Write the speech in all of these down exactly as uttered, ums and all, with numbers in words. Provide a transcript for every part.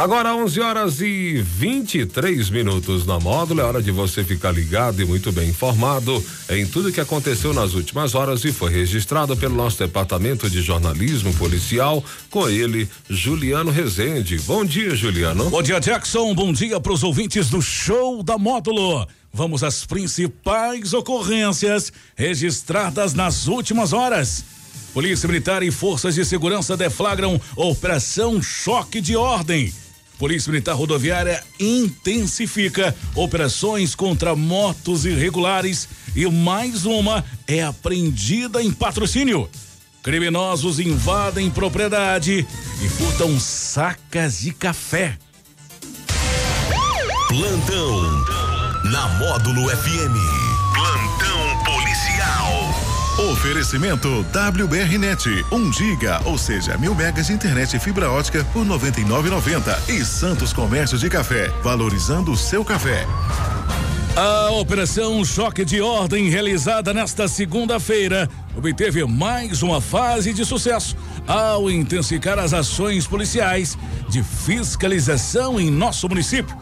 Agora onze horas e vinte e três minutos na Módulo, é hora de você ficar ligado e muito bem informado em tudo que aconteceu nas últimas horas e foi registrado pelo nosso departamento de jornalismo policial, com ele, Juliano Rezende. Bom dia, Juliano. Bom dia, Jackson, bom dia para os ouvintes do Show da Módulo. Vamos às principais ocorrências registradas nas últimas horas. Polícia Militar e Forças de Segurança deflagram Operação Choque de Ordem. Polícia Militar Rodoviária intensifica operações contra motos irregulares e mais uma é apreendida em Patrocínio. Criminosos invadem propriedade e furtam sacas de café. Plantão na Módulo F M. Plantão Policial. Oferecimento W B R Net, um giga, ou seja, mil megas de internet e fibra ótica por noventa e nove reais e noventa centavos. E Santos Comércios de Café, valorizando o seu café. A Operação Choque de Ordem, realizada nesta segunda-feira, obteve mais uma fase de sucesso ao intensificar as ações policiais de fiscalização em nosso município.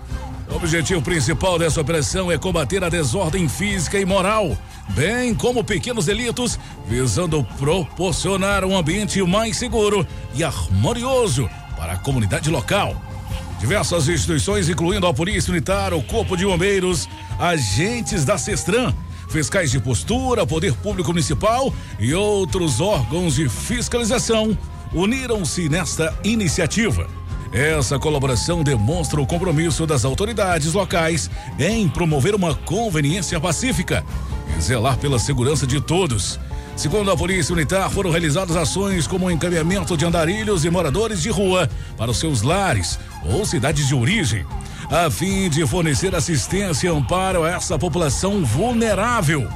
O objetivo principal dessa operação é combater a desordem física e moral, bem como pequenos delitos, visando proporcionar um ambiente mais seguro e harmonioso para a comunidade local. Diversas instituições, incluindo a Polícia Militar, o Corpo de Bombeiros, agentes da Cestran, fiscais de postura, Poder Público Municipal e outros órgãos de fiscalização, uniram-se nesta iniciativa. Essa colaboração demonstra o compromisso das autoridades locais em promover uma conveniência pacífica e zelar pela segurança de todos. Segundo a Polícia Militar, foram realizadas ações como o encaminhamento de andarilhos e moradores de rua para os seus lares ou cidades de origem, a fim de fornecer assistência e amparo a essa população vulnerável.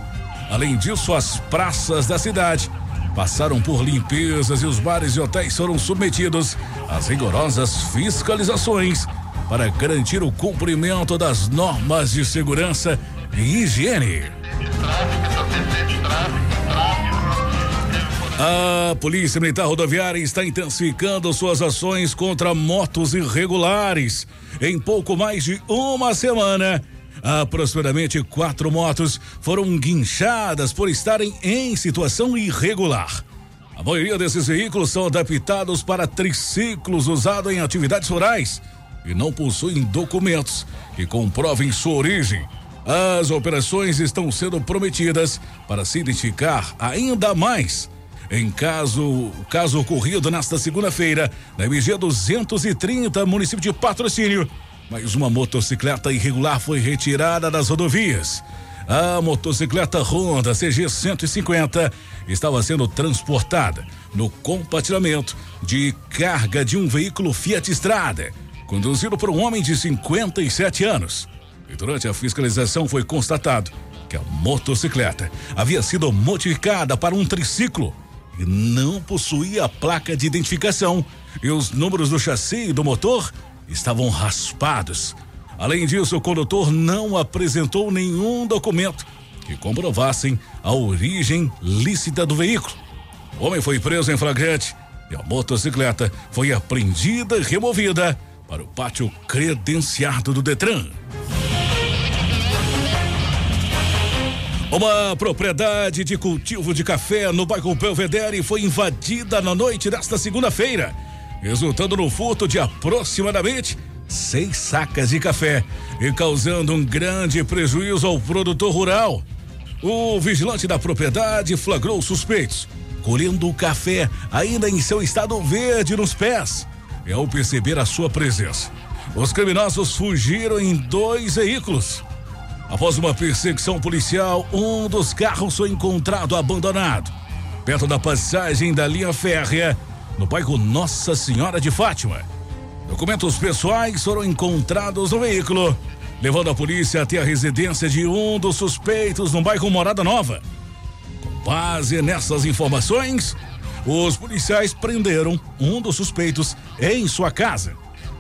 Além disso, as praças da cidade passaram por limpezas e os bares e hotéis foram submetidos às rigorosas fiscalizações para garantir o cumprimento das normas de segurança e higiene. A Polícia Militar Rodoviária está intensificando suas ações contra motos irregulares. Em pouco mais de uma semana, aproximadamente quatro motos foram guinchadas por estarem em situação irregular. A maioria desses veículos são adaptados para triciclos usados em atividades rurais e não possuem documentos que comprovem sua origem. As operações estão sendo prometidas para se identificar ainda mais. Em caso, caso ocorrido nesta segunda-feira, na M G duzentos e trinta, município de Patrocínio, mais uma motocicleta irregular foi retirada das rodovias. A motocicleta Honda C G cento e cinquenta estava sendo transportada no compartilhamento de carga de um veículo Fiat Strada, conduzido por um homem de cinquenta e sete anos. E durante a fiscalização foi constatado que a motocicleta havia sido modificada para um triciclo e não possuía a placa de identificação, e os números do chassi e do motor estavam raspados. Além disso, o condutor não apresentou nenhum documento que comprovassem a origem lícita do veículo. O homem foi preso em flagrante e a motocicleta foi apreendida e removida para o pátio credenciado do Detran. Uma propriedade de cultivo de café no bairro Belvedere foi invadida na noite desta segunda-feira, resultando no furto de aproximadamente seis sacas de café e causando um grande prejuízo ao produtor rural. O vigilante da propriedade flagrou os suspeitos colhendo o café ainda em seu estado verde nos pés, e ao perceber a sua presença, os criminosos fugiram em dois veículos. Após uma perseguição policial, um dos carros foi encontrado abandonado perto da passagem da linha férrea no bairro Nossa Senhora de Fátima. Documentos pessoais foram encontrados no veículo, levando a polícia até a residência de um dos suspeitos no bairro Morada Nova. Com base nessas informações, os policiais prenderam um dos suspeitos em sua casa.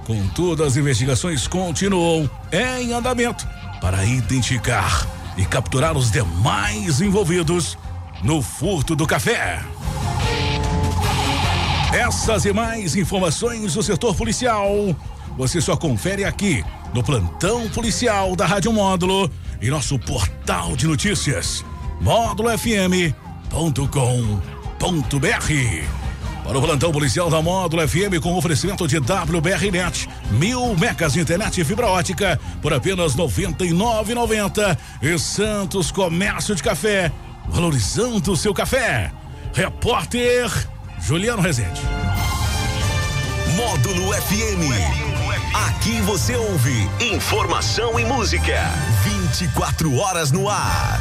Contudo, as investigações continuam em andamento para identificar e capturar os demais envolvidos no furto do café. Essas e mais informações do setor policial você só confere aqui no Plantão Policial da Rádio Módulo e nosso portal de notícias módulo f m ponto com ponto b r. Para o Plantão Policial da Módulo F M, com oferecimento de W B R Net, mil megas de internet e fibra ótica por apenas noventa e nove reais e noventa centavos, e Santos Comércio de Café, valorizando o seu café. Repórter Juliano Rezende. Módulo F M. Aqui você ouve informação e música. vinte e quatro horas no ar.